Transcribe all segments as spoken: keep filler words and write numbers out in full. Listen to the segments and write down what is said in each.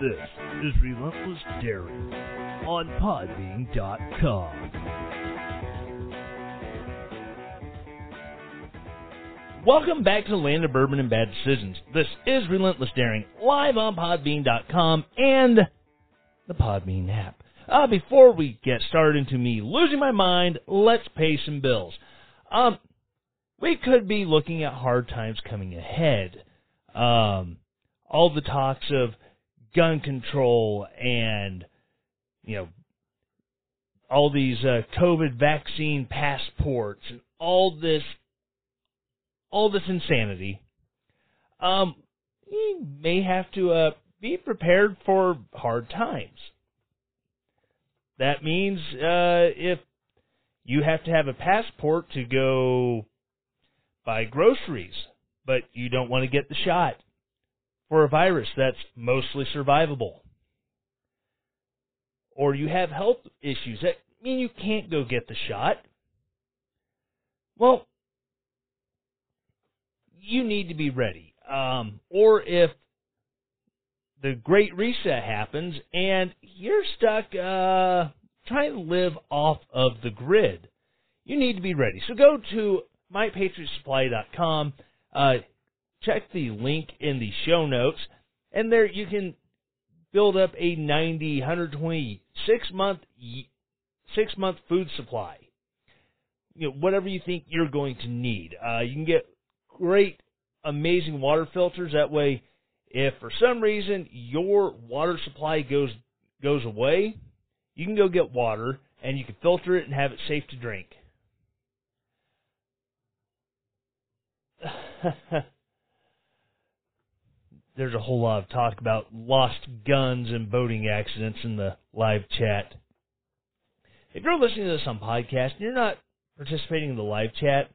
This is Relentless Daring on Podbean dot com. Welcome back to the land of bourbon and bad decisions. This is Relentless Daring, live on Podbean dot com and the Podbean app. Uh, before we get started into me losing my mind, let's pay some bills. Um, we could be looking at hard times coming ahead. Um, all the talks of gun control and, you know, all these uh, COVID vaccine passports and all this, all this insanity, um, you may have to uh, be prepared for hard times. That means uh, if you have to have a passport to go buy groceries, but you don't want to get the shot for a virus that's mostly survivable. Or you have health issues that mean you can't go get the shot. Well, you need to be ready. Um, or if the Great Reset happens and you're stuck uh, trying to live off of the grid, you need to be ready. So go to my patriot supply dot com. Uh, Check the link in the show notes, and there you can build up a ninety, one twenty, six-month six-month food supply. You know, whatever you think you're going to need. Uh, you can get great, amazing water filters. That way, if for some reason your water supply goes goes away, you can go get water, and you can filter it and have it safe to drink. There's a whole lot of talk about lost guns and boating accidents in the live chat. If you're listening to this on podcast and you're not participating in the live chat,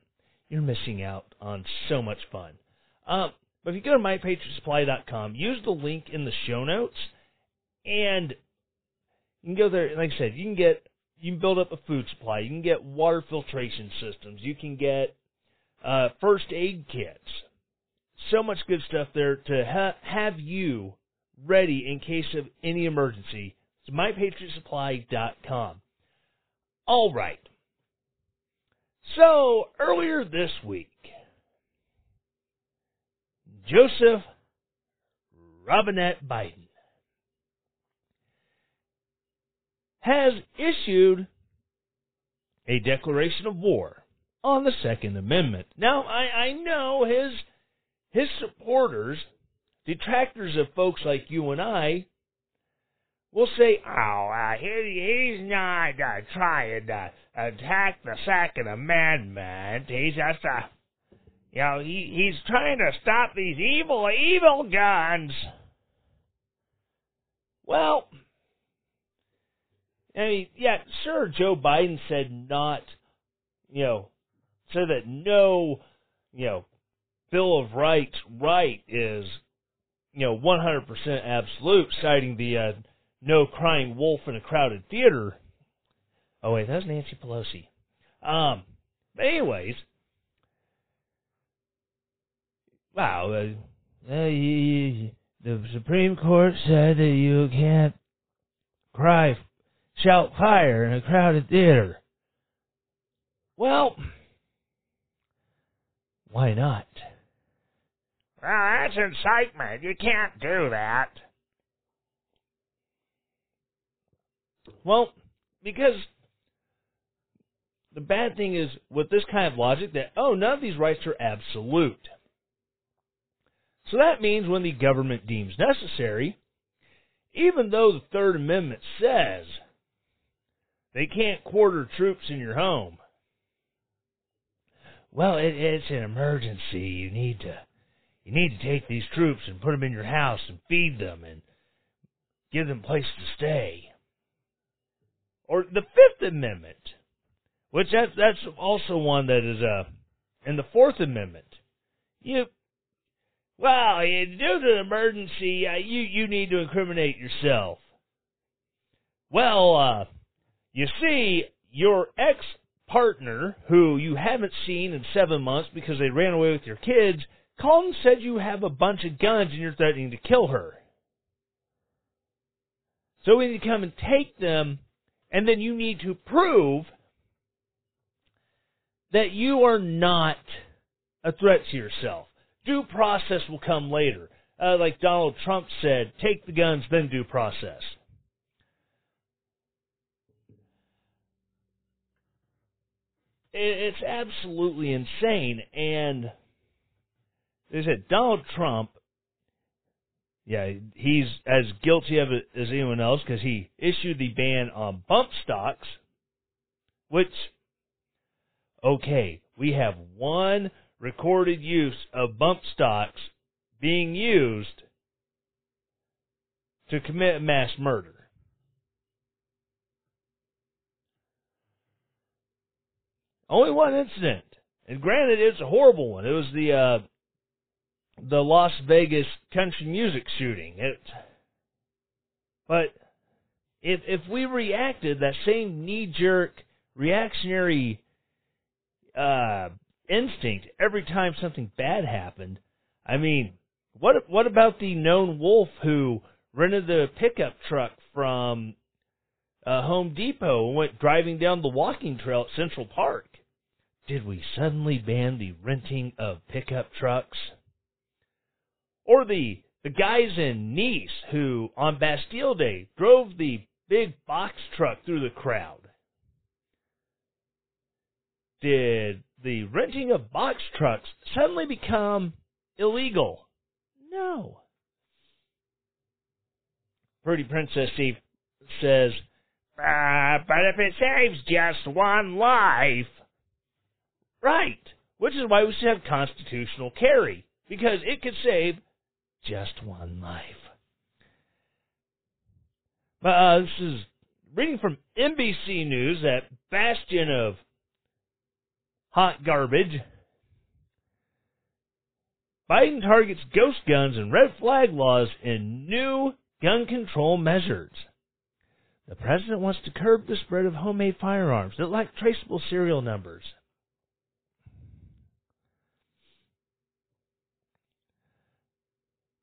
you're missing out on so much fun. Um, but if you go to my patriot supply dot com, use the link in the show notes, and you can go there. Like I said, you can get, you can build up a food supply. You can get water filtration systems. You can get uh, first aid kits. So much good stuff there to ha- have you ready in case of any emergency. It's my patriot supply dot com. All right. So, earlier this week, Joseph Robinette Biden has issued a declaration of war on the Second Amendment. Now, I, I know his... His supporters, detractors of folks like you and I, will say, oh, uh, he, he's not uh, trying to attack the Second Amendment. He's just, uh, you know, he, he's trying to stop these evil, evil guns. Well, I mean, yeah, sure, Joe Biden said not, you know, said that no, you know, Bill of Rights right is, you know, one hundred percent absolute, citing the uh, no crying wolf in a crowded theater. Oh, wait, that was Nancy Pelosi. Um, but anyways, wow, uh, uh, you, you, the Supreme Court said that you can't cry, shout fire in a crowded theater. Well, why not? Well, that's incitement. You can't do that. Well, because the bad thing is with this kind of logic that, oh, none of these rights are absolute. So that means when the government deems necessary, even though the Third Amendment says they can't quarter troops in your home, well, it, it's an emergency. You need to, you need to take these troops and put them in your house and feed them and give them a place to stay. Or the Fifth Amendment, which that, that's also one that is uh, in the Fourth Amendment. You, well, due to an emergency, uh, you, you need to incriminate yourself. Well, uh, you see, your ex-partner, who you haven't seen in seven months because they ran away with your kids, called and said you have a bunch of guns and you're threatening to kill her. So we need to come and take them. And then you need to prove that you are not a threat to yourself. Due process will come later. Uh, like Donald Trump said, take the guns, then due process. It's absolutely insane. And they said Donald Trump, yeah, he's as guilty of it as anyone else because he issued the ban on bump stocks, which, okay, we have one recorded use of bump stocks being used to commit mass murder. Only one incident. And granted, it's a horrible one. It was the... Uh, the Las Vegas country music shooting. It, but if if we reacted that same knee-jerk reactionary uh, instinct every time something bad happened, I mean, what what about the known wolf who rented the pickup truck from uh, Home Depot and went driving down the walking trail at Central Park? Did we suddenly ban the renting of pickup trucks? Or the, the guys in Nice who, on Bastille Day, drove the big box truck through the crowd. Did the renting of box trucks suddenly become illegal? No. Pretty Princess Eve says, uh, but if it saves just one life. Right. Which is why we should have constitutional carry. Because it could save just one life. But uh, this is reading from N B C News, that bastion of hot garbage. Biden targets ghost guns and red flag laws in new gun control measures. The president wants to curb the spread of homemade firearms that lack traceable serial numbers.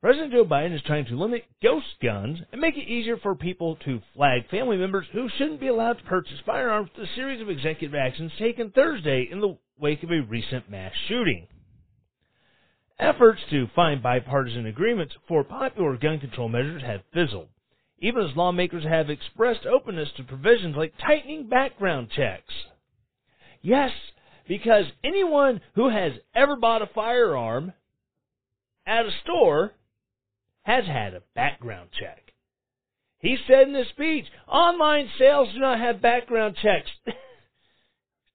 President Joe Biden is trying to limit ghost guns and make it easier for people to flag family members who shouldn't be allowed to purchase firearms through a series of executive actions taken Thursday in the wake of a recent mass shooting. Efforts to find bipartisan agreements for popular gun control measures have fizzled, even as lawmakers have expressed openness to provisions like tightening background checks. Yes, because anyone who has ever bought a firearm at a store has had a background check. He said in his speech, online sales do not have background checks.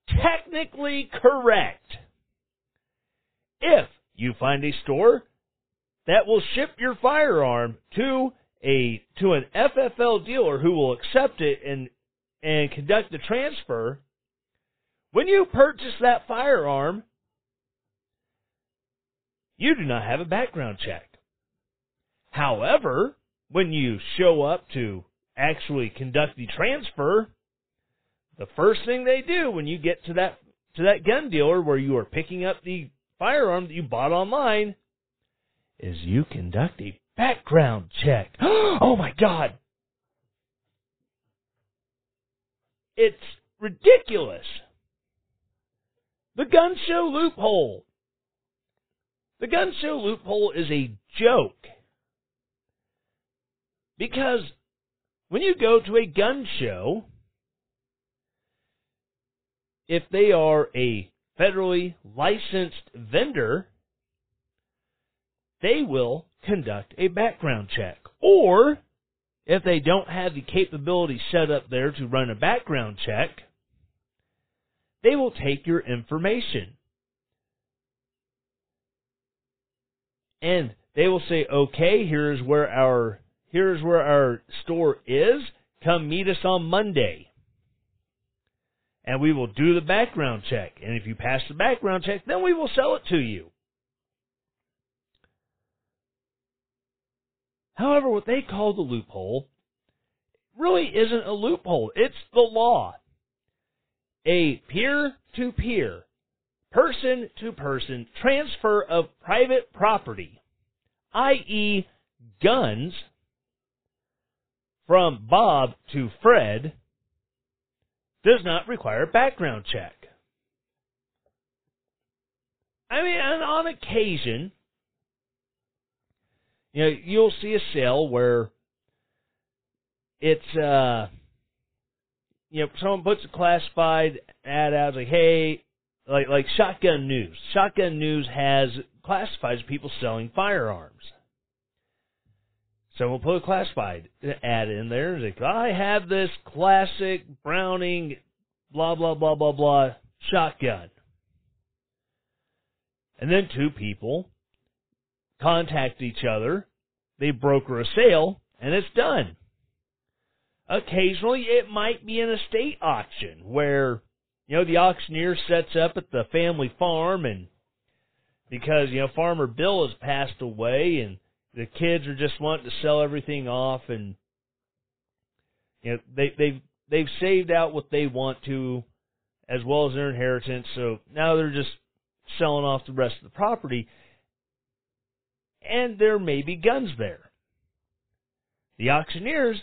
Technically correct. If you find a store that will ship your firearm to a to an F F L dealer who will accept it and and conduct the transfer, when you purchase that firearm, you do not have a background check. However, when you show up to actually conduct the transfer, the first thing they do when you get to that to that gun dealer where you are picking up the firearm that you bought online is you conduct a background check. Oh my God! It's ridiculous. The gun show loophole. The gun show loophole is a joke. Because when you go to a gun show, if they are a federally licensed vendor, they will conduct a background check. Or, if they don't have the capability set up there to run a background check, they will take your information. And they will say, okay, here's where our here's where our store is. Come meet us on Monday. And we will do the background check. And if you pass the background check, then we will sell it to you. However, what they call the loophole really isn't a loophole. It's the law. A peer-to-peer, person-to-person transfer of private property, that is guns, from Bob to Fred, does not require a background check. I mean, and on occasion, you know, you'll see a sale where it's, uh, you know, someone puts a classified ad out like, hey, like like Shotgun News. Shotgun News has classifieds of people selling firearms. So we'll put a classified ad in there. It's like, I have this classic Browning, blah, blah, blah, blah, blah, shotgun. And then two people contact each other. They broker a sale, and it's done. Occasionally, it might be an estate auction where, you know, the auctioneer sets up at the family farm, and because, you know, Farmer Bill has passed away, and the kids are just wanting to sell everything off, and you know they they've they've saved out what they want to, as well as their inheritance. So now they're just selling off the rest of the property, and there may be guns there. The auctioneers,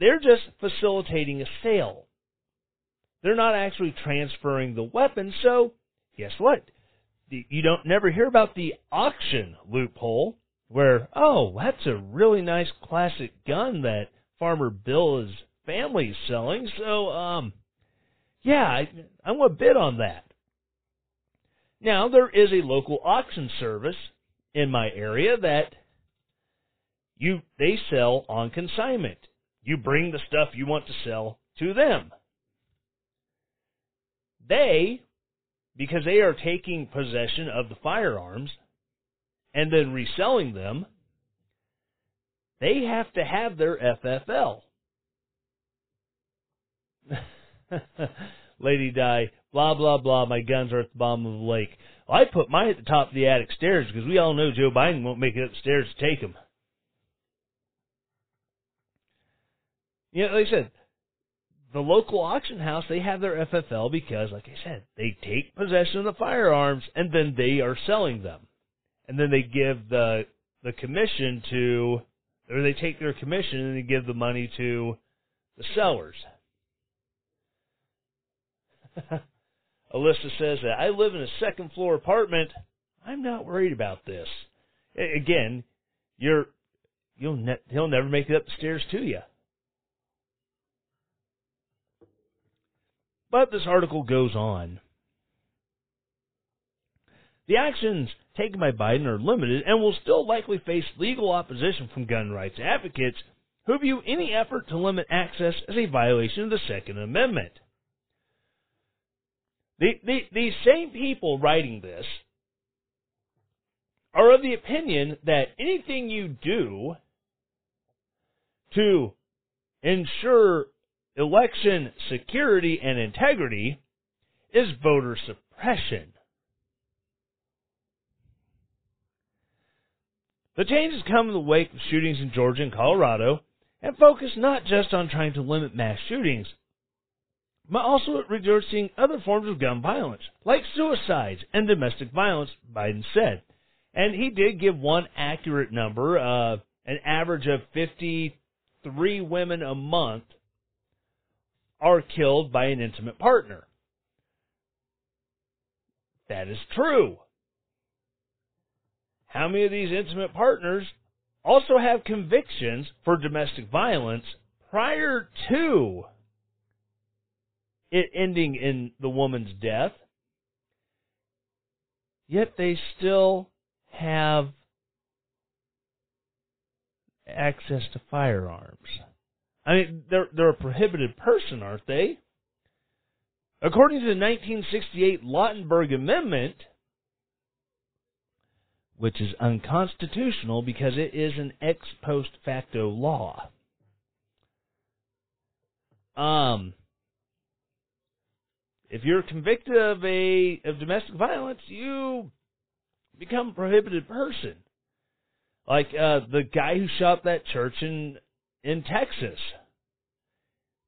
they're just facilitating a sale. They're not actually transferring the weapon. So guess what? You don't never hear about the auction loophole where, oh, that's a really nice classic gun that Farmer Bill's family is selling. So, um, yeah, I, I'm going to bid on that. Now, there is a local auction service in my area that you they sell on consignment. You bring the stuff you want to sell to them. They... because they are taking possession of the firearms and then reselling them, they have to have their F F L. Lady Di, blah, blah, blah, my guns are at the bottom of the lake. Well, I put mine at the top of the attic stairs because we all know Joe Biden won't make it upstairs to take them. You know, like I said, the local auction house, they have their F F L because, like I said, they take possession of the firearms and then they are selling them. And then they give the the commission to, or they take their commission and they give the money to the sellers. Alyssa says that, I live in a second floor apartment. I'm not worried about this. I, again, you're, you'll ne- he'll never make it up the stairs to you. But this article goes on. The actions taken by Biden are limited and will still likely face legal opposition from gun rights advocates who view any effort to limit access as a violation of the Second Amendment. The, the, the same people writing this are of the opinion that anything you do to ensure election security and integrity is voter suppression. The changes come in the wake of shootings in Georgia and Colorado and focus not just on trying to limit mass shootings, but also at reducing other forms of gun violence, like suicides and domestic violence, Biden said. And he did give one accurate number, uh, an average of fifty-three women a month are killed by an intimate partner. That is true. How many of these intimate partners also have convictions for domestic violence prior to it ending in the woman's death, yet they still have access to firearms. I mean, they're, they're a prohibited person, aren't they? According to the nineteen sixty-eight Lautenberg Amendment, which is unconstitutional because it is an ex post facto law. Um, if you're convicted of a of domestic violence, you become a prohibited person. Like uh, the guy who shot up that church in in Texas,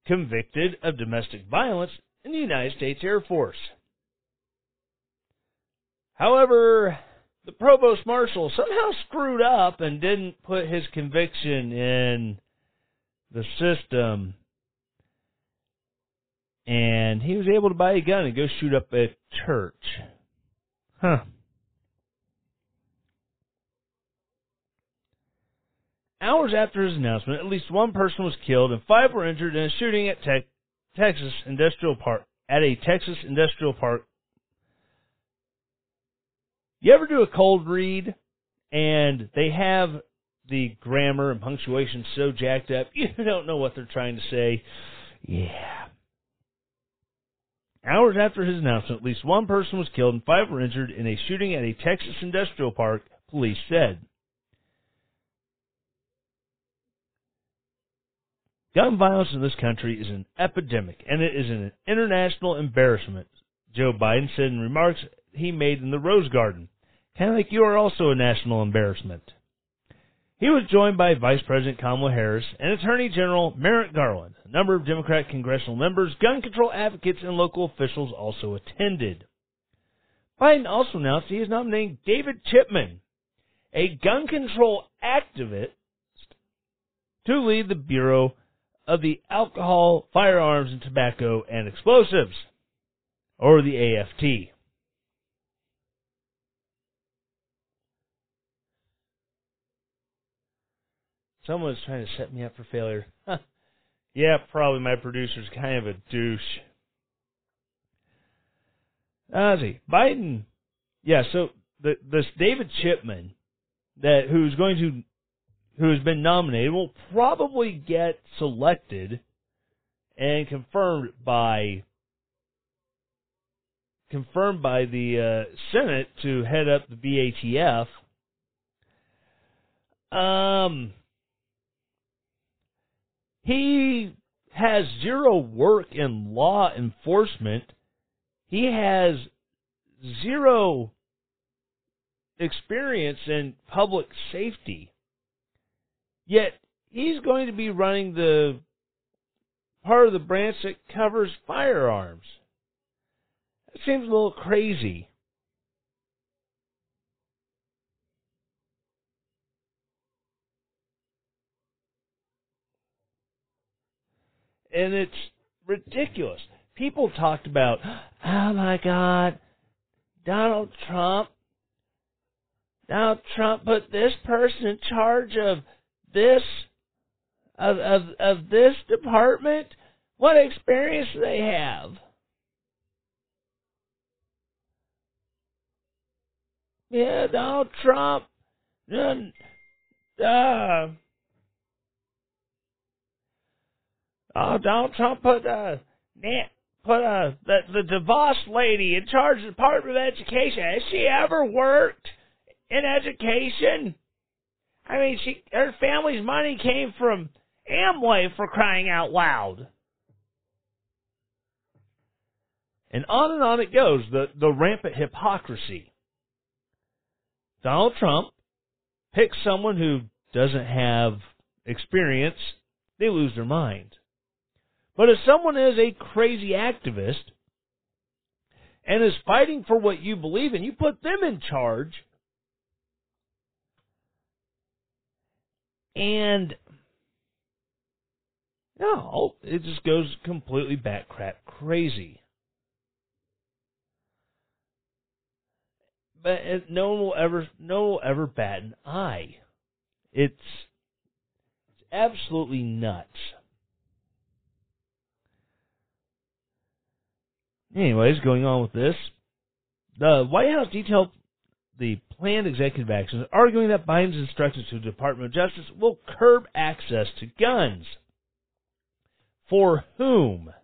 convicted of domestic violence in the United States Air Force. However, the provost marshal somehow screwed up and didn't put his conviction in the system, and he was able to buy a gun and go shoot up a church. Huh. Hours after his announcement, at least one person was killed and five were injured in a shooting at Tech. Texas Industrial Park, at a Texas Industrial Park. You ever do a cold read and they have the grammar and punctuation so jacked up, you don't know what they're trying to say? Yeah. Hours after his announcement, at least one person was killed and five were injured in a shooting at a Texas Industrial Park, police said. Gun violence in this country is an epidemic, and it is an international embarrassment, Joe Biden said in remarks he made in the Rose Garden. Kind of like you are also a national embarrassment. He was joined by Vice President Kamala Harris and Attorney General Merrick Garland. A number of Democrat congressional members, gun control advocates, and local officials also attended. Biden also announced he is nominating David Chipman, a gun control activist, to lead the Bureau of the Alcohol, Firearms, and Tobacco and Explosives, or the A F T. Someone's trying to set me up for failure. Huh. Yeah, probably my producer's kind of a douche. Uh, see, Biden, yeah, so the, this David Chipman, that who's going to who has been nominated, will probably get selected and confirmed by confirmed by the uh, Senate to head up the B A T F. Um, he has zero work in law enforcement. He has zero experience in public safety. Yet, he's going to be running the part of the branch that covers firearms. That seems a little crazy. And it's ridiculous. People talked about, oh my God, Donald Trump. Donald Trump put this person in charge of This of, of of this department. What experience do they have? Yeah, Donald Trump. Uh, oh, Donald Trump put uh, put uh, the the DeVos lady in charge of the Department of Education. Has she ever worked in education? I mean, she, her family's money came from Amway, for crying out loud. And on and on it goes, the, the rampant hypocrisy. Donald Trump picks someone who doesn't have experience, they lose their mind. But if someone is a crazy activist and is fighting for what you believe in, you put them in charge. And, no, it just goes completely bat crap crazy. But no one will ever, no one will ever bat an eye. It's, it's absolutely nuts. Anyways, going on with this, the White House detailed the planned executive actions, arguing that Biden's instructions to the Department of Justice will curb access to guns. For whom?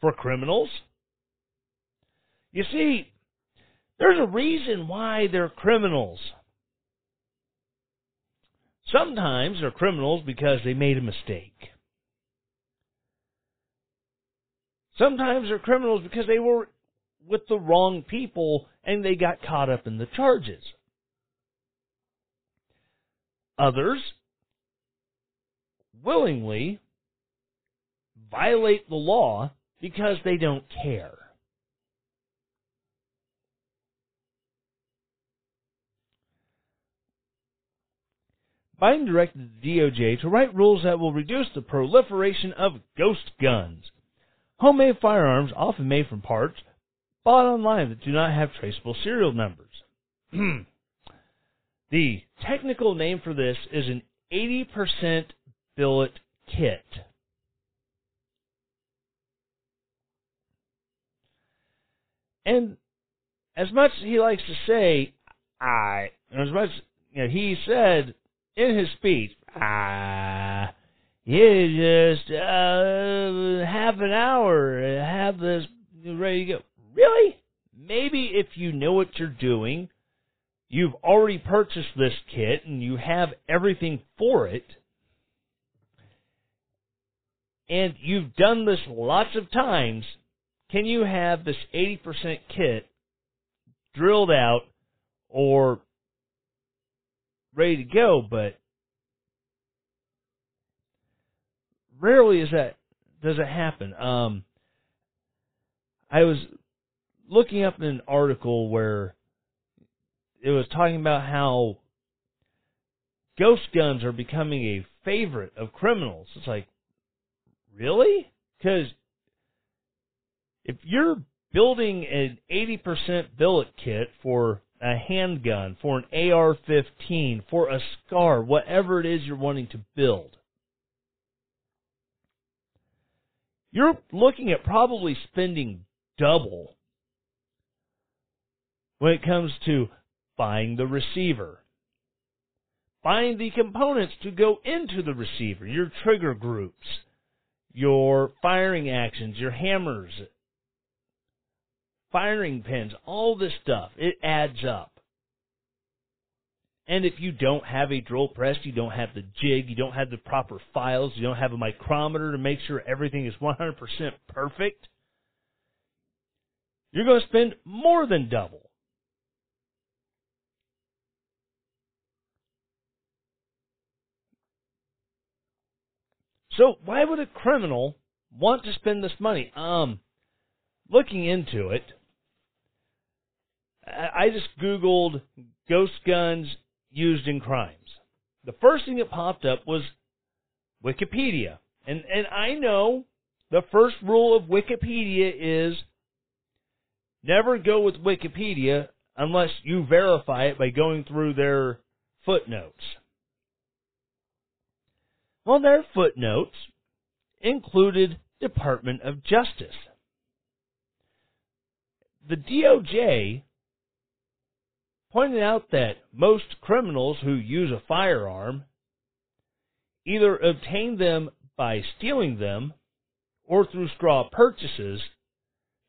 For criminals? You see, there's a reason why they're criminals. Sometimes they're criminals because they made a mistake. Sometimes they're criminals because they were with the wrong people and they got caught up in the charges. Others willingly violate the law because they don't care. Biden directed the D O J to write rules that will reduce the proliferation of ghost guns, homemade firearms often made from parts bought online that do not have traceable serial numbers. The technical name for this is an eighty percent billet kit. And as much as he likes to say, I, as much you know, he said in his speech, ah, you just uh, half an hour, have this ready to go. Really? Maybe if you know what you're doing, you've already purchased this kit and you have everything for it, and you've done this lots of times, can you have this eighty percent kit drilled out or ready to go? But rarely is that does it happen. Um, I was looking up an article where it was talking about how ghost guns are becoming a favorite of criminals. It's like, really? Because if you're building an eighty percent billet kit for a handgun, for an A R fifteen, for a SCAR, whatever it is you're wanting to build, you're looking at probably spending double when it comes to buying the receiver, buying the components to go into the receiver, your trigger groups, your firing actions, your hammers, firing pins, all this stuff. It adds up. And if you don't have a drill press, you don't have the jig, you don't have the proper files, you don't have a micrometer to make sure everything is one hundred percent perfect, you're going to spend more than double. So why would a criminal want to spend this money? Um, looking into it, I just Googled ghost guns used in crimes. The first thing that popped up was Wikipedia. And and I know the first rule of Wikipedia is never go with Wikipedia unless you verify it by going through their footnotes. Well, their footnotes included Department of Justice. The D O J pointed out that most criminals who use a firearm either obtain them by stealing them or through straw purchases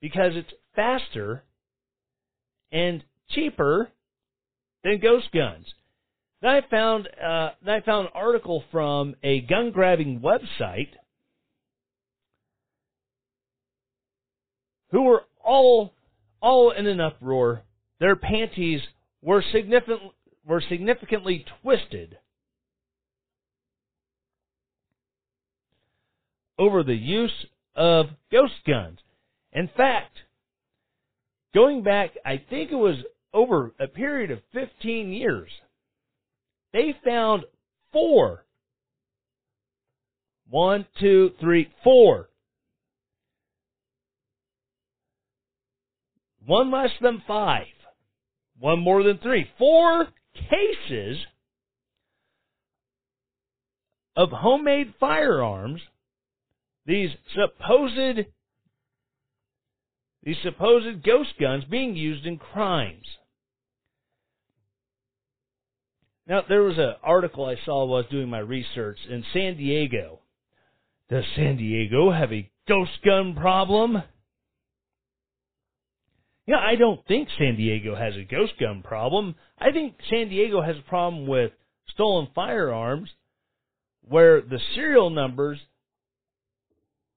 because it's faster and cheaper than ghost guns. Then I found, uh, then I found an article from a gun-grabbing website who were all all in an uproar. Their panties were significant, were significantly twisted over the use of ghost guns. In fact, going back, I think it was over a period of fifteen years, they found four. One, two, three, four. One less than five. One more than three. Four cases of homemade firearms, these supposed these supposed ghost guns being used in crimes. Now, there was an article I saw while I was doing my research in San Diego. Does San Diego have a ghost gun problem? Yeah, I don't think San Diego has a ghost gun problem. I think San Diego has a problem with stolen firearms where the serial numbers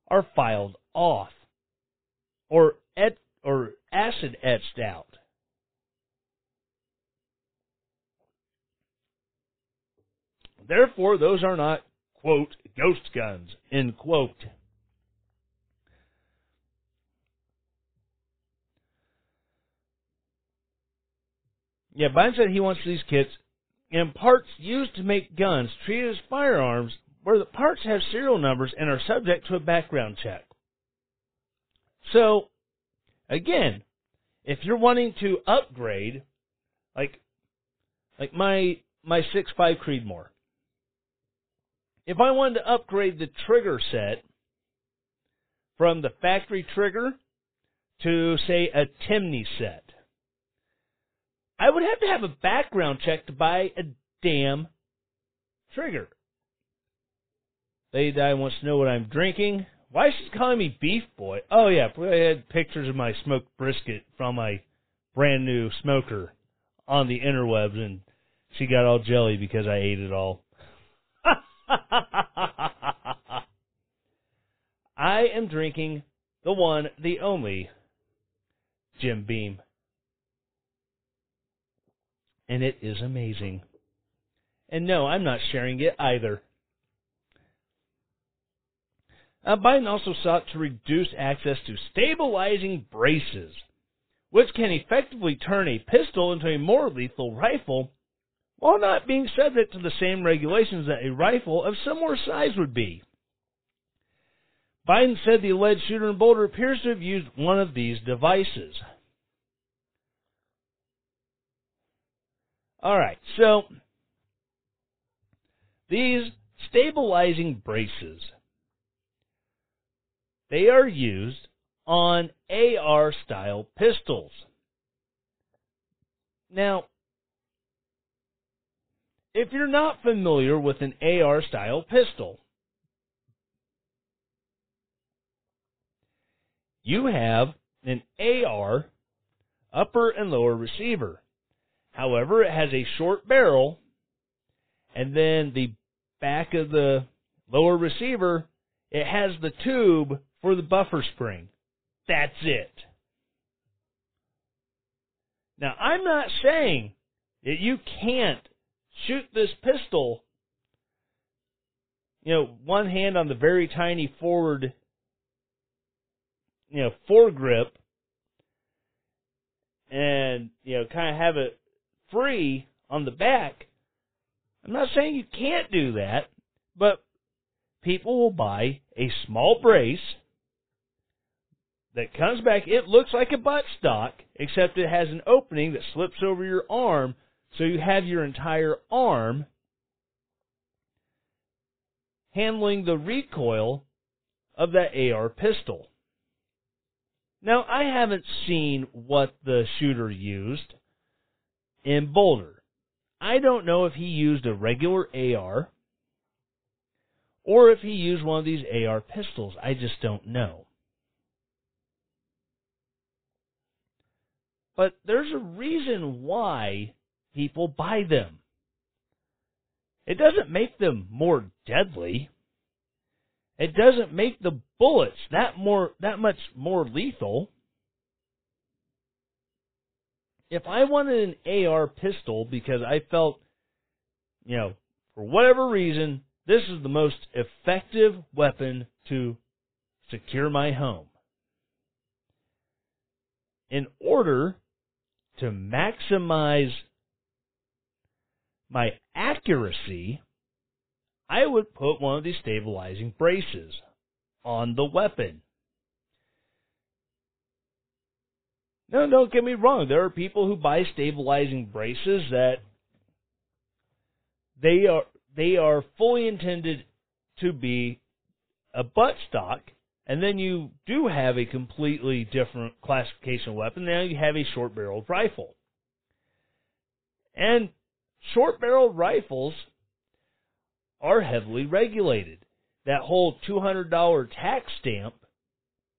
are filed off or et- or acid etched out. Therefore, those are not, quote, ghost guns, end quote. Yeah, Biden said he wants these kits and parts used to make guns treated as firearms where the parts have serial numbers and are subject to a background check. So, again, if you're wanting to upgrade, like like my my six point five Creedmoor, if I wanted to upgrade the trigger set from the factory trigger to, say, a Timney set, I would have to have a background check to buy a damn trigger. Lady Di wants to know what I'm drinking. Why is she calling me Beef Boy? Oh, yeah, I had pictures of my smoked brisket from my brand new smoker on the interwebs, and she got all jelly because I ate it all. I am drinking the one, the only Jim Beam. And it is amazing. And no, I'm not sharing it either. Uh, Biden also sought to reduce access to stabilizing braces, which can effectively turn a pistol into a more lethal rifle while not being subject to the same regulations that a rifle of similar size would be. Biden said the alleged shooter in Boulder appears to have used one of these devices. All right, so these stabilizing braces, they are used on A R-style pistols. Now, if you're not familiar with an A R-style pistol, you have an A R upper and lower receiver. However, it has a short barrel, and then the back of the lower receiver, it has the tube for the buffer spring. That's it. Now, I'm not saying that you can't shoot this pistol, you know, one hand on the very tiny forward, you know, foregrip, and, you know, kind of have it free on the back. I'm not saying you can't do that, but people will buy a small brace that comes back. It looks like a buttstock, except it has an opening that slips over your arm, so you have your entire arm handling the recoil of that A R pistol. Now, I haven't seen what the shooter used in Boulder. I don't know if he used a regular A R or if he used one of these A R pistols. I just don't know. But there's a reason why people buy them. It doesn't make them more deadly. It doesn't make the bullets that more that much more lethal. If I wanted an A R pistol because I felt, you know, for whatever reason, this is the most effective weapon to secure my home, in order to maximize my accuracy, I would put one of these stabilizing braces on the weapon. Now, don't get me wrong. There are people who buy stabilizing braces that they are they are fully intended to be a buttstock And then you do have a completely different classification of weapon. Now you have a short-barreled rifle. And short-barreled rifles are heavily regulated. That whole two hundred dollars tax stamp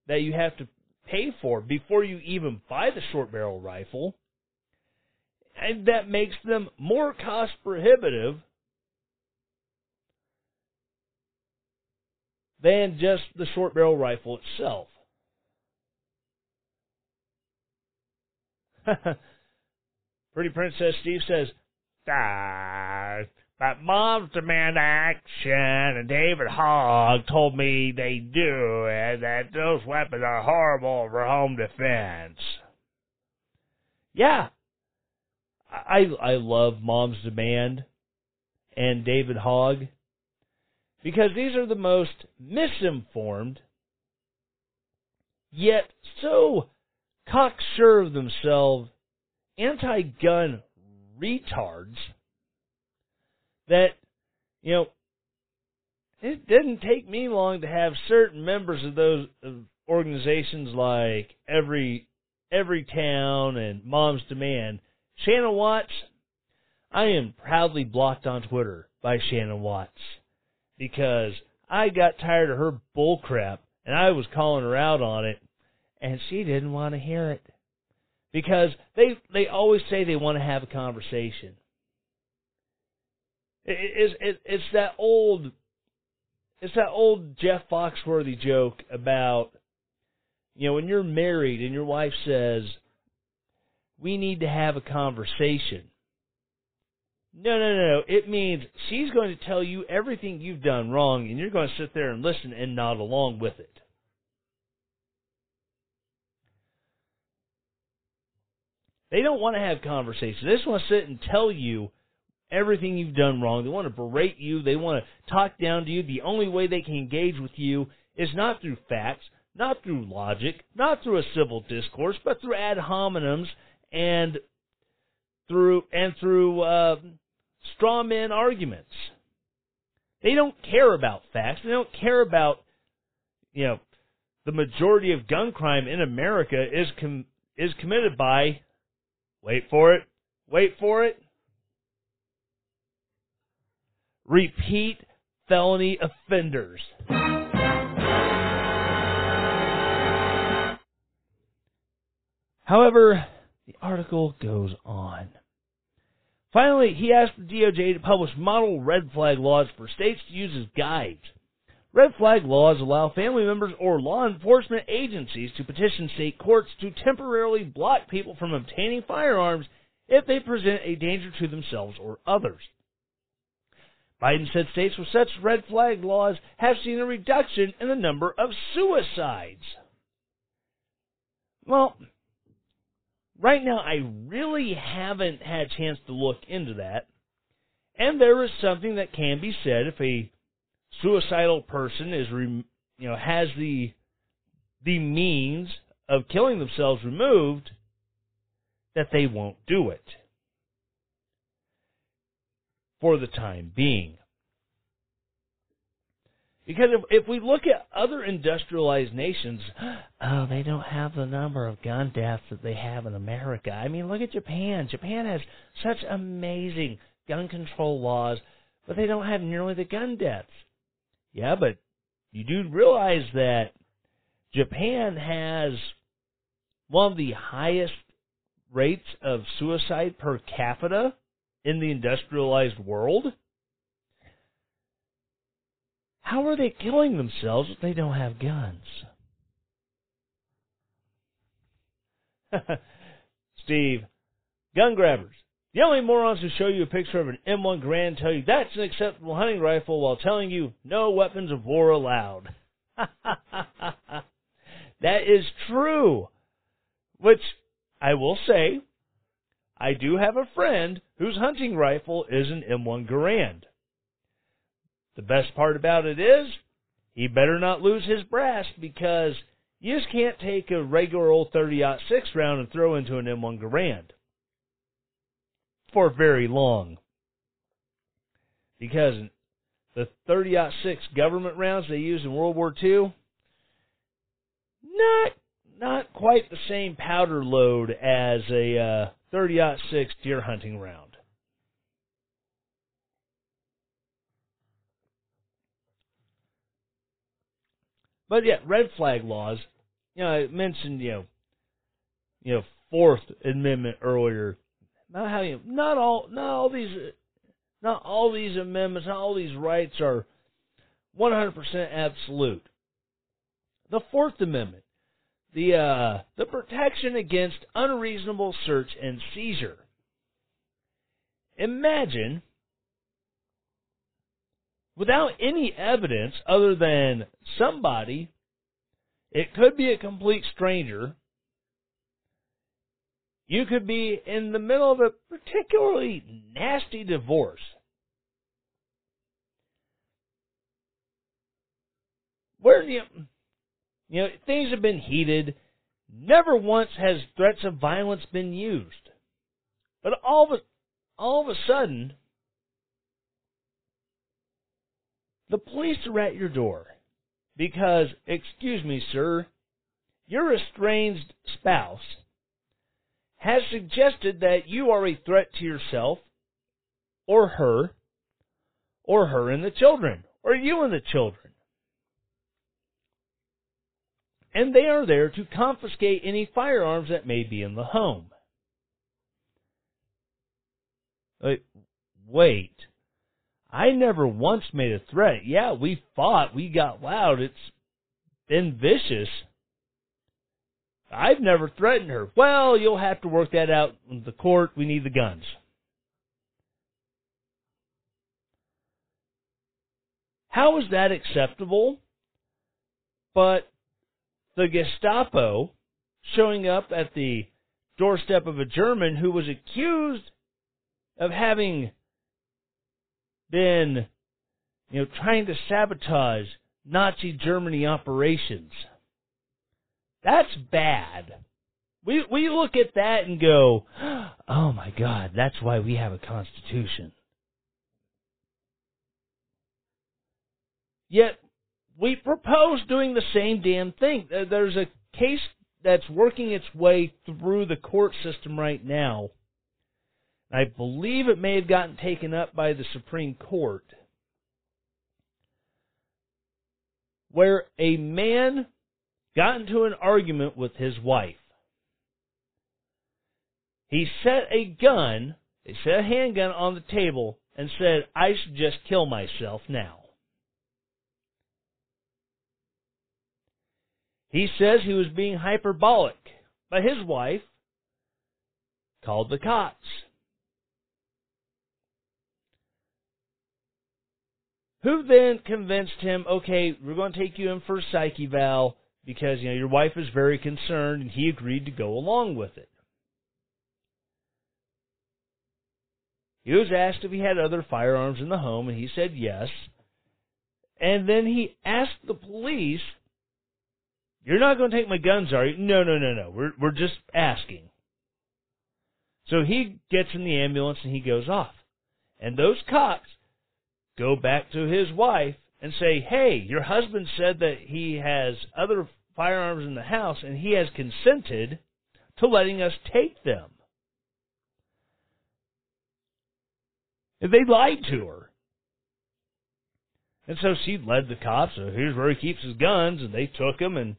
that you have to pay for before you even buy the short-barreled rifle, and that makes them more cost-prohibitive than just the short barrel rifle itself. Pretty Princess Steve says, ah, but Moms Demand Action and David Hogg told me they do, and that those weapons are horrible for home defense. Yeah. I, I love Moms Demand and David Hogg, because these are the most misinformed, yet so cocksure of themselves, anti-gun retards that, you know, it didn't take me long to have certain members of those organizations like Every Every Town and Moms Demand. Shannon Watts, I am proudly blocked on Twitter by Shannon Watts, because I got tired of her bullcrap, and I was calling her out on it, and she didn't want to hear it. Because they they always say they want to have a conversation. It, it, it, it's that old, it's that old Jeff Foxworthy joke about, you know, when you're married and your wife says, we need to have a conversation. No, no, no. It means she's going to tell you everything you've done wrong, and you're going to sit there and listen and nod along with it. They don't want to have conversations. They just want to sit and tell you everything you've done wrong. They want to berate you. They want to talk down to you. The only way they can engage with you is not through facts, not through logic, not through a civil discourse, but through ad hominems and through and through... Uh, straw man arguments. They don't care about facts. They don't care about, you know, the majority of gun crime in America is com- is committed by, wait for it, wait for it, repeat felony offenders. However, the article goes on. Finally, he asked the D O J to publish model red flag laws for states to use as guides. Red flag laws allow family members or law enforcement agencies to petition state courts to temporarily block people from obtaining firearms if they present a danger to themselves or others. Biden said states with such red flag laws have seen a reduction in the number of suicides. Well, right now, I really haven't had a chance to look into that. And there is something that can be said if a suicidal person is, you know, has the the means of killing themselves removed, that they won't do it for the time being. Because if, if we look at other industrialized nations, oh, they don't have the number of gun deaths that they have in America. I mean, look at Japan. Japan has such amazing gun control laws, but they don't have nearly the gun deaths. Yeah, but you do realize that Japan has one of the highest rates of suicide per capita in the industrialized world. How are they killing themselves if they don't have guns? Steve, gun grabbers. The only morons who show you a picture of an M one Garand tell you that's an acceptable hunting rifle while telling you no weapons of war allowed. That is true. Which, I will say, I do have a friend whose hunting rifle is an M one Garand. The best part about it is, he better not lose his brass, because you just can't take a regular old thirty aught six round and throw into an M one Garand for very long. Because the thirty aught six government rounds they used in World War Two, not not quite the same powder load as a uh, thirty aught six deer hunting round. But yeah, red flag laws. You know, I mentioned you know, you know, Fourth Amendment earlier. Not how you not all not all these not all these amendments, not all these rights are one hundred percent absolute. The Fourth Amendment, the uh, the protection against unreasonable search and seizure. Imagine, without any evidence other than somebody, it could be a complete stranger, you could be in the middle of a particularly nasty divorce. Where do you, you know, things have been heated. Never once has threats of violence been used, but all of a, all of a sudden, the police are at your door because, excuse me, sir, your estranged spouse has suggested that you are a threat to yourself, or her, or her and the children, or you and the children. And they are there to confiscate any firearms that may be in the home. Wait, wait. I never once made a threat. Yeah, we fought, we got loud, it's been vicious. I've never threatened her. Well, you'll have to work that out in the court. We need the guns. How is that acceptable? But the Gestapo showing up at the doorstep of a German who was accused of having been, you know, trying to sabotage Nazi Germany operations. That's bad. We we look at that and go, oh my God, that's why we have a constitution. Yet, we propose doing the same damn thing. There's a case that's working its way through the court system right now. I believe it may have gotten taken up by the Supreme Court, where a man got into an argument with his wife. He set a gun, he set a handgun on the table and said, I should just kill myself now. He says he was being hyperbolic, but his wife called the cops. Who then convinced him, okay, we're going to take you in for a psych eval, because, you know, your wife is very concerned, and he agreed to go along with it. He was asked if he had other firearms in the home, and he said yes. And then he asked the police, you're not going to take my guns, are you? No, no, no, no, we're, we're just asking. So he gets in the ambulance, and he goes off. And those cops go back to his wife and say, hey, your husband said that he has other firearms in the house and he has consented to letting us take them. They lied to her. And so she led the cops, so here's where he keeps his guns, and they took them. And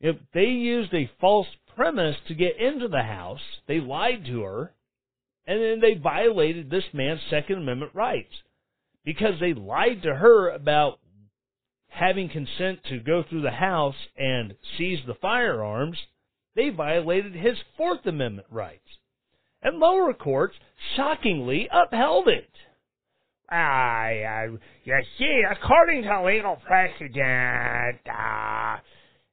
if they used a false premise to get into the house, they lied to her, and then they violated this man's Second Amendment rights, because they lied to her about having consent to go through the house and seize the firearms. They violated his Fourth Amendment rights. And lower courts shockingly upheld it. I, uh, you see, according to legal precedent, uh,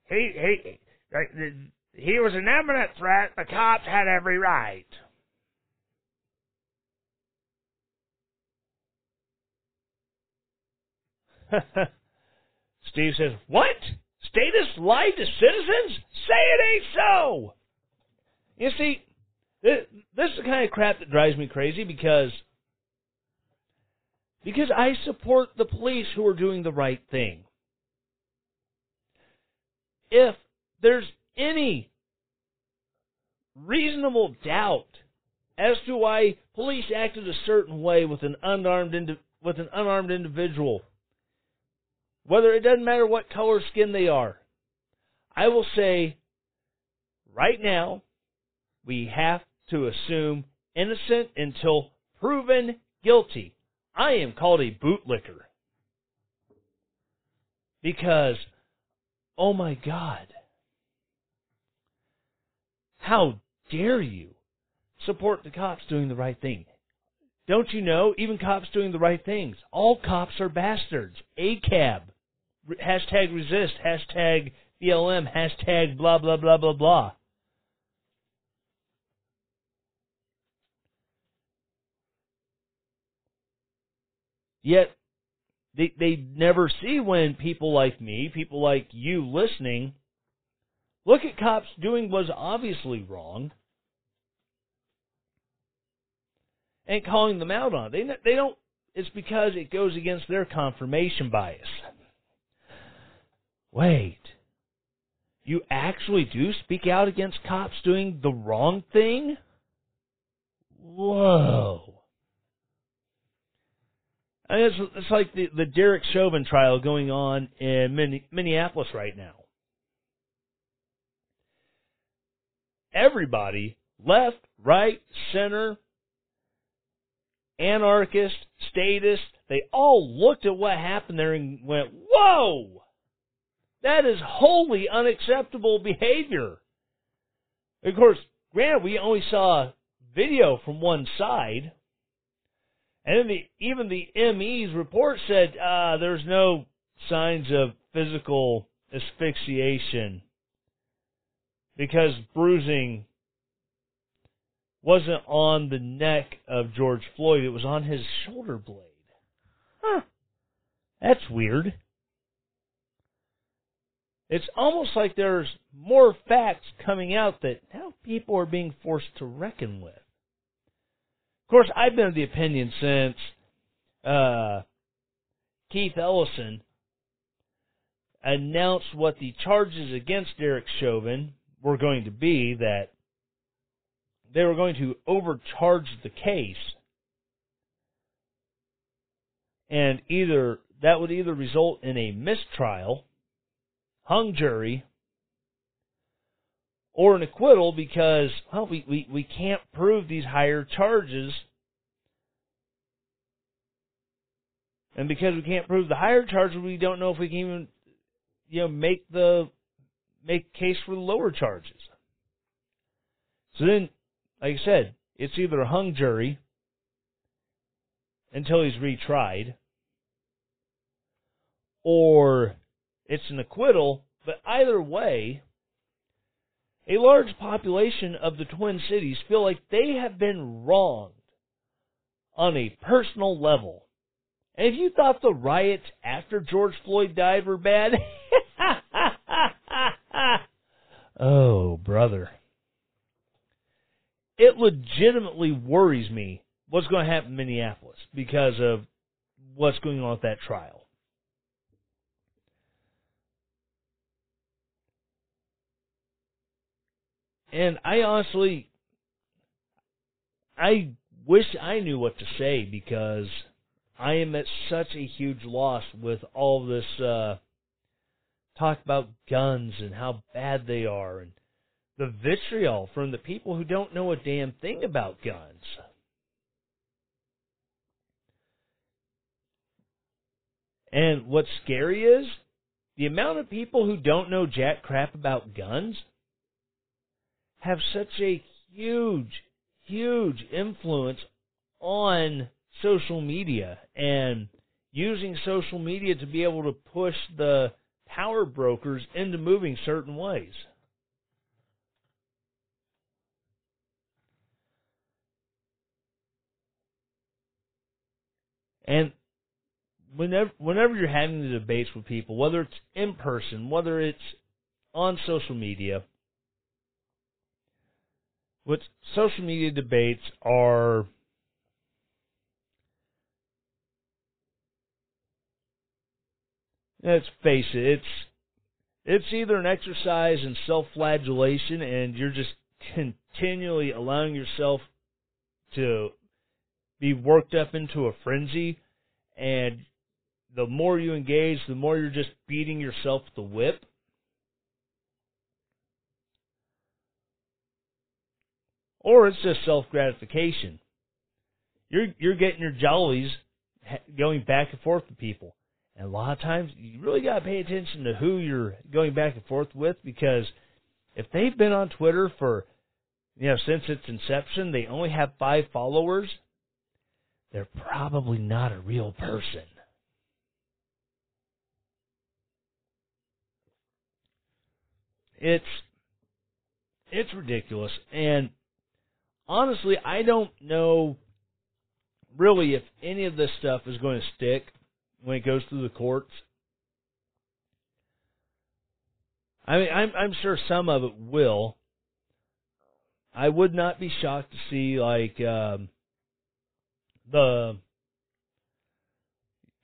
he, he, uh, he was an imminent threat. The cops had every right. Steve says, what? Statists lied to citizens? Say it ain't so! You see, this is the kind of crap that drives me crazy because, because I support the police who are doing the right thing. if there's any reasonable doubt as to why police acted a certain way with an unarmed indi- with an unarmed individual, whether it doesn't matter what color skin they are, I will say right now we have to assume innocent until proven guilty. I am called a bootlicker because, oh my God, how dare you support the cops doing the right thing? Don't you know, even cops doing the right things, all cops are bastards. A C A B, hashtag resist, hashtag B L M, hashtag blah, blah, blah, blah, blah. Yet, they, they never see when people like me, people like you listening, look at cops doing what's obviously wrong and calling them out on it. They, they don't, it's because it goes against their confirmation bias. Wait, you actually do speak out against cops doing the wrong thing? Whoa. And it's, it's like the, the Derek Chauvin trial going on in Min, Minneapolis right now. Everybody, left, right, center, anarchist, statist, they all looked at what happened there and went, whoa, that is wholly unacceptable behavior. Of course, granted, we only saw video from one side. And then the, even the M E's report said uh, there's no signs of physical asphyxiation because bruising wasn't on the neck of George Floyd. It was on his shoulder blade. Huh. That's weird. It's almost like there's more facts coming out that now people are being forced to reckon with. Of course, I've been of the opinion since uh, Keith Ellison announced what the charges against Derek Chauvin were going to be, that they were going to overcharge the case, and either that would either result in a mistrial, hung jury, or an acquittal because, well, we, we, we can't prove these higher charges. And because we can't prove the higher charges, we don't know if we can even, you know, make the make case for the lower charges. So then, like I said, it's either a hung jury until he's retried, or it's an acquittal, but either way, a large population of the Twin Cities feel like they have been wronged on a personal level. And if you thought the riots after George Floyd died were bad, oh, brother. It legitimately worries me what's going to happen in Minneapolis because of what's going on with that trial. And I honestly, I wish I knew what to say because I am at such a huge loss with all this uh, talk about guns and how bad they are and the vitriol from the people who don't know a damn thing about guns. And what's scary is the amount of people who don't know jack crap about guns have such a huge, huge influence on social media and using social media to be able to push the power brokers into moving certain ways. And whenever, whenever you're having the debates with people, whether it's in person, whether it's on social media, what social media debates are, let's face it, it's It's either an exercise in self-flagellation and you're just continually allowing yourself to be worked up into a frenzy, and the more you engage, the more you're just beating yourself with the whip. Or it's just self-gratification. You're you're getting your jollies going back and forth with people. And a lot of times, you really got to pay attention to who you're going back and forth with, because if they've been on Twitter for, you know, since its inception, they only have five followers, they're probably not a real person. It's it's ridiculous. And honestly, I don't know really if any of this stuff is going to stick when it goes through the courts. I mean, I'm, I'm sure some of it will. I would not be shocked to see, like, um, the,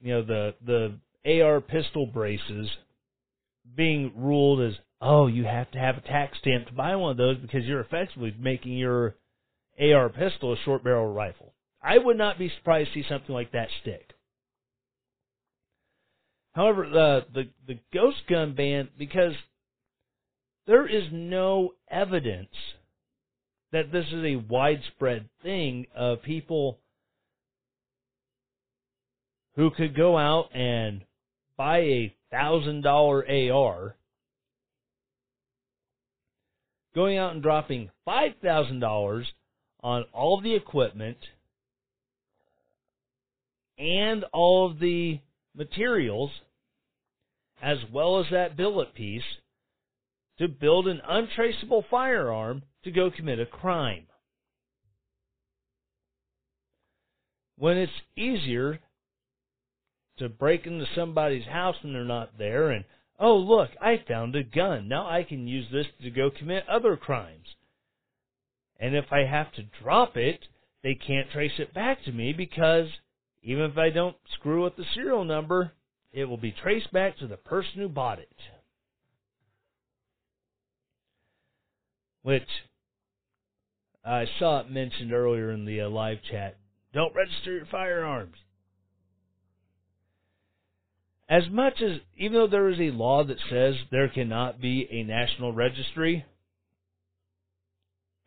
you know, the the A R pistol braces being ruled as, oh, you have to have a tax stamp to buy one of those because you're effectively making your A R pistol a short barrel rifle. I would not be surprised to see something like that stick. However, the, the, the ghost gun ban, because there is no evidence that this is a widespread thing of people who could go out and buy a one thousand dollar A R, going out and dropping five thousand dollars on all the equipment and all of the materials, as well as that billet piece, to build an untraceable firearm to go commit a crime, when it's easier to break into somebody's house when they're not there and, oh, look, I found a gun. Now I can use this to go commit other crimes. And if I have to drop it, they can't trace it back to me, because even if I don't screw with the serial number, it will be traced back to the person who bought it. Which I saw it mentioned earlier in the uh, live chat. Don't register your firearms. As much as, even though there is a law that says there cannot be a national registry,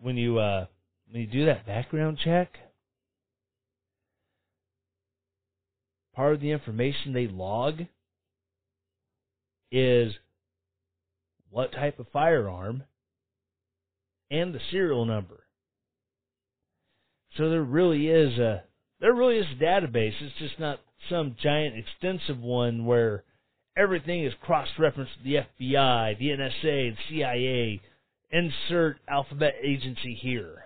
when you uh, when you do that background check, part of the information they log is what type of firearm and the serial number. So there really is a there really is a database. It's just not some giant extensive one where everything is cross-referenced to the F B I, the N S A, the C I A. Insert alphabet agency here.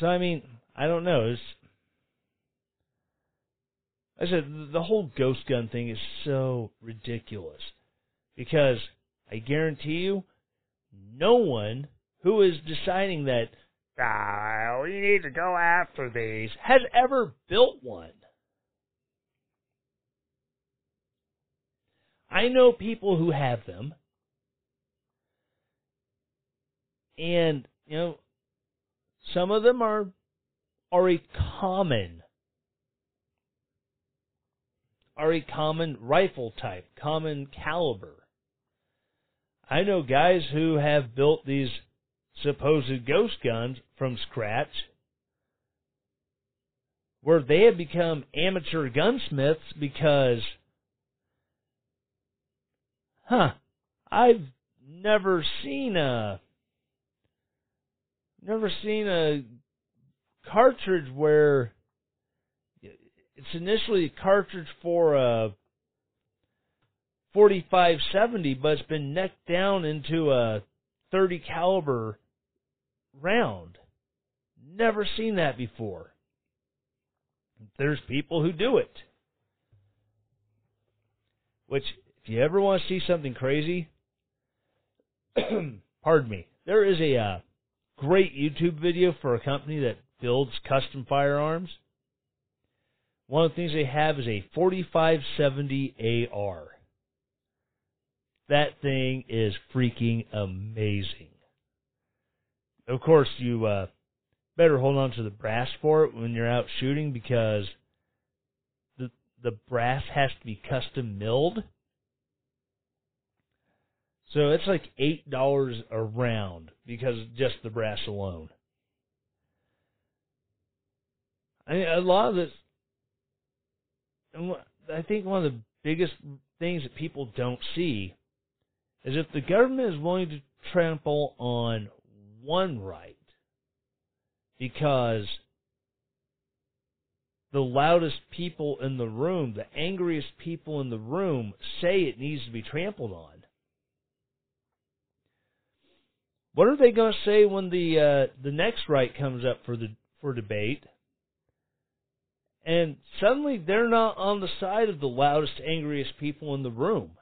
So, I mean, I don't know. It's, I said, the whole ghost gun thing is so ridiculous, because I guarantee you, no one who is deciding that, ah, we need to go after these, has ever built one. I know people who have them, and, you know, some of them are are a common are a common rifle type, common caliber. I know guys who have built these supposed ghost guns from scratch, where they have become amateur gunsmiths because, huh, I've never seen a Never seen a cartridge where it's initially a cartridge for a forty-five seventy, but it's been necked down into a thirty caliber round. Never seen that before. There's people who do it. Which, if you ever want to see something crazy, pardon me, there is a Uh, great YouTube video for a company that builds custom firearms, One of the things they have is a forty-five seventy A R. That thing is freaking amazing. Of course, you uh, better hold on to the brass for it when you're out shooting, because the the brass has to be custom milled. So it's like eight dollars a round because just the brass alone. I mean, a lot of this, I think one of the biggest things that people don't see is if the government is willing to trample on one right because the loudest people in the room, the angriest people in the room say it needs to be trampled on, what are they going to say when the uh, the next right comes up for the for debate? And suddenly they're not on the side of the loudest, angriest people in the room.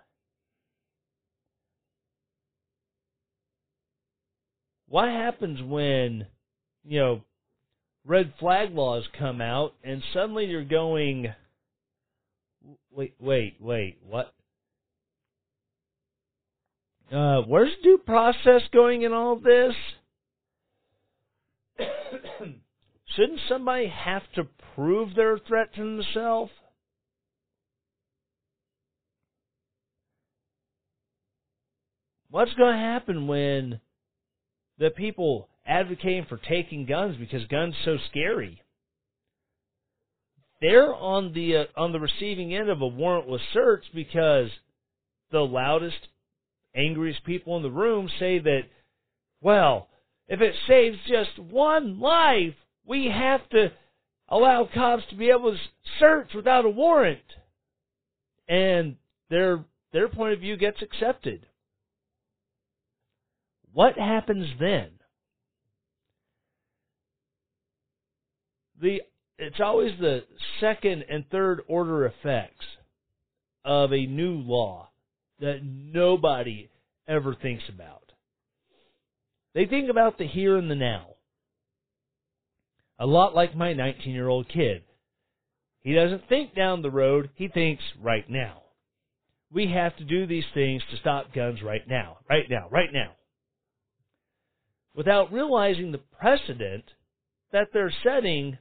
What happens when, you know, red flag laws come out and suddenly you're going, wait, wait, wait, what? Uh, where's due process going in all this? Shouldn't somebody have to prove their threat to themselves? What's going to happen when the people advocating for taking guns because guns are so scary, they're on the uh, on the receiving end of a warrantless search because the loudest, angriest people in the room say that, well, if it saves just one life, we have to allow cops to be able to search without a warrant. And their their point of view gets accepted. What happens then? The it's always the second and third order effects of a new law that nobody ever thinks about. They think about the here and the now. A lot like my nineteen-year-old kid. He doesn't think down the road. He thinks right now. We have to do these things to stop guns right now, right now, right now. Without realizing the precedent that they're setting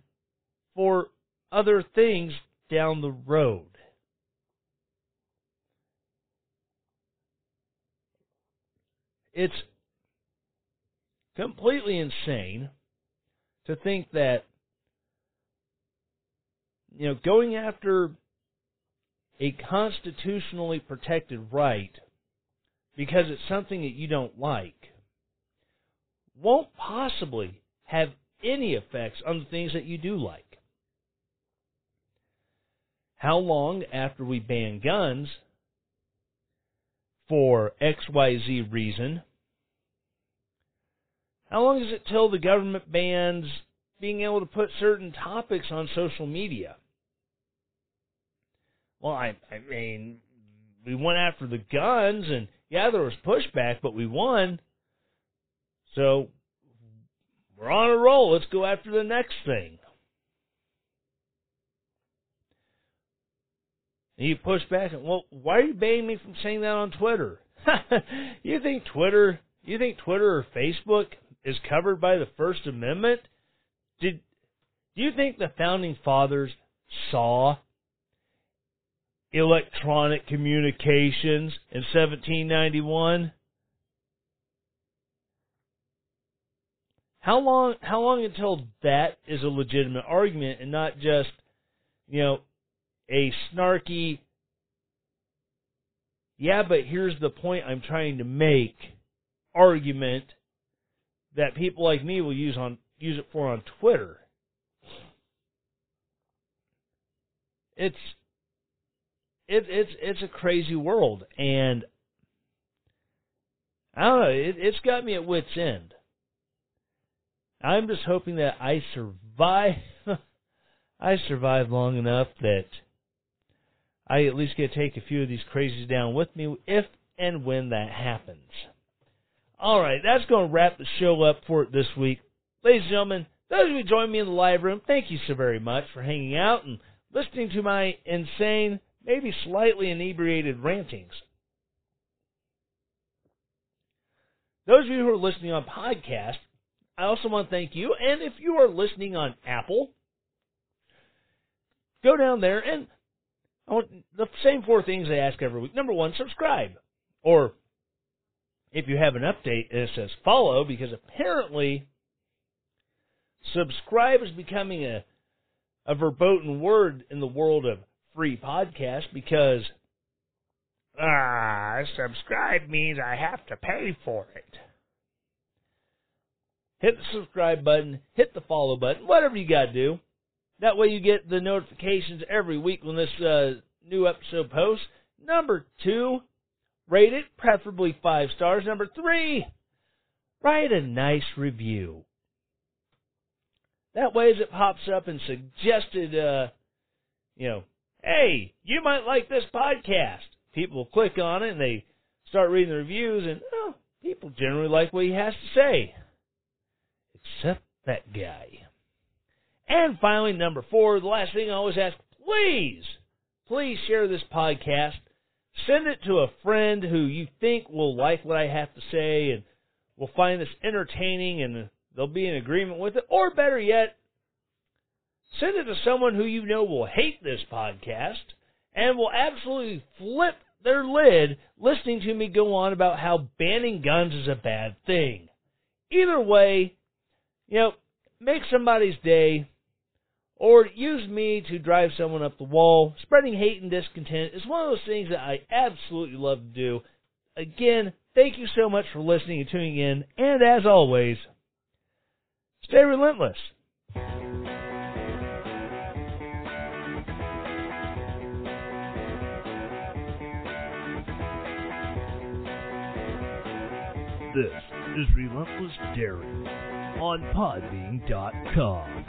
for other things down the road. It's completely insane to think that, you know, going after a constitutionally protected right because it's something that you don't like won't possibly have any effects on the things that you do like. How long after we ban guns for X Y Z reason, how long is it till the government bans being able to put certain topics on social media? Well, I, I mean, we went after the guns, and yeah, there was pushback, but we won. So we're on a roll. Let's go after the next thing. And you push back, and, well, why are you banning me from saying that on Twitter? You think Twitter, you think Twitter or Facebook is covered by the First Amendment? Did you think the Founding Fathers saw electronic communications in seventeen ninety-one? How long how long until that is a legitimate argument and not just, you know, a snarky, yeah, but here's the point I'm trying to make argument that people like me will use on use it for on Twitter? It's it, it's it's a crazy world, and I don't know. It, it's got me at wit's end. I'm just hoping that I survive. I survive long enough that I at least get to take a few of these crazies down with me, if and when that happens. All right, that's going to wrap the show up for it this week. Ladies and gentlemen, those of you who joined me in the live room, thank you so very much for hanging out and listening to my insane, maybe slightly inebriated rantings. Those of you who are listening on podcast, I also want to thank you. And if you are listening on Apple, go down there and I want the same four things they ask every week. Number one, subscribe. Or if you have an update, it says follow, because apparently subscribe is becoming a, a verboten word in the world of free podcasts because ah, subscribe means I have to pay for it. Hit the subscribe button, hit the follow button, whatever you got to do. That way you get the notifications every week when this uh, new episode posts. Number two, rate it, preferably five stars. Number three, write a nice review. That way as it pops up and suggested, uh, you know, hey, you might like this podcast. People click on it and they start reading the reviews and, oh, people generally like what he has to say. Except that guy. And finally, number four, the last thing I always ask, please, please share this podcast. Send it to a friend who you think will like what I have to say and will find this entertaining and they'll be in agreement with it. Or better yet, send it to someone who you know will hate this podcast and will absolutely flip their lid listening to me go on about how banning guns is a bad thing. Either way, you know, make somebody's day, or use me to drive someone up the wall. Spreading hate and discontent is one of those things that I absolutely love to do. Again, thank you so much for listening and tuning in, and as always, stay relentless. This is Relentless Daring on Podbean dot com.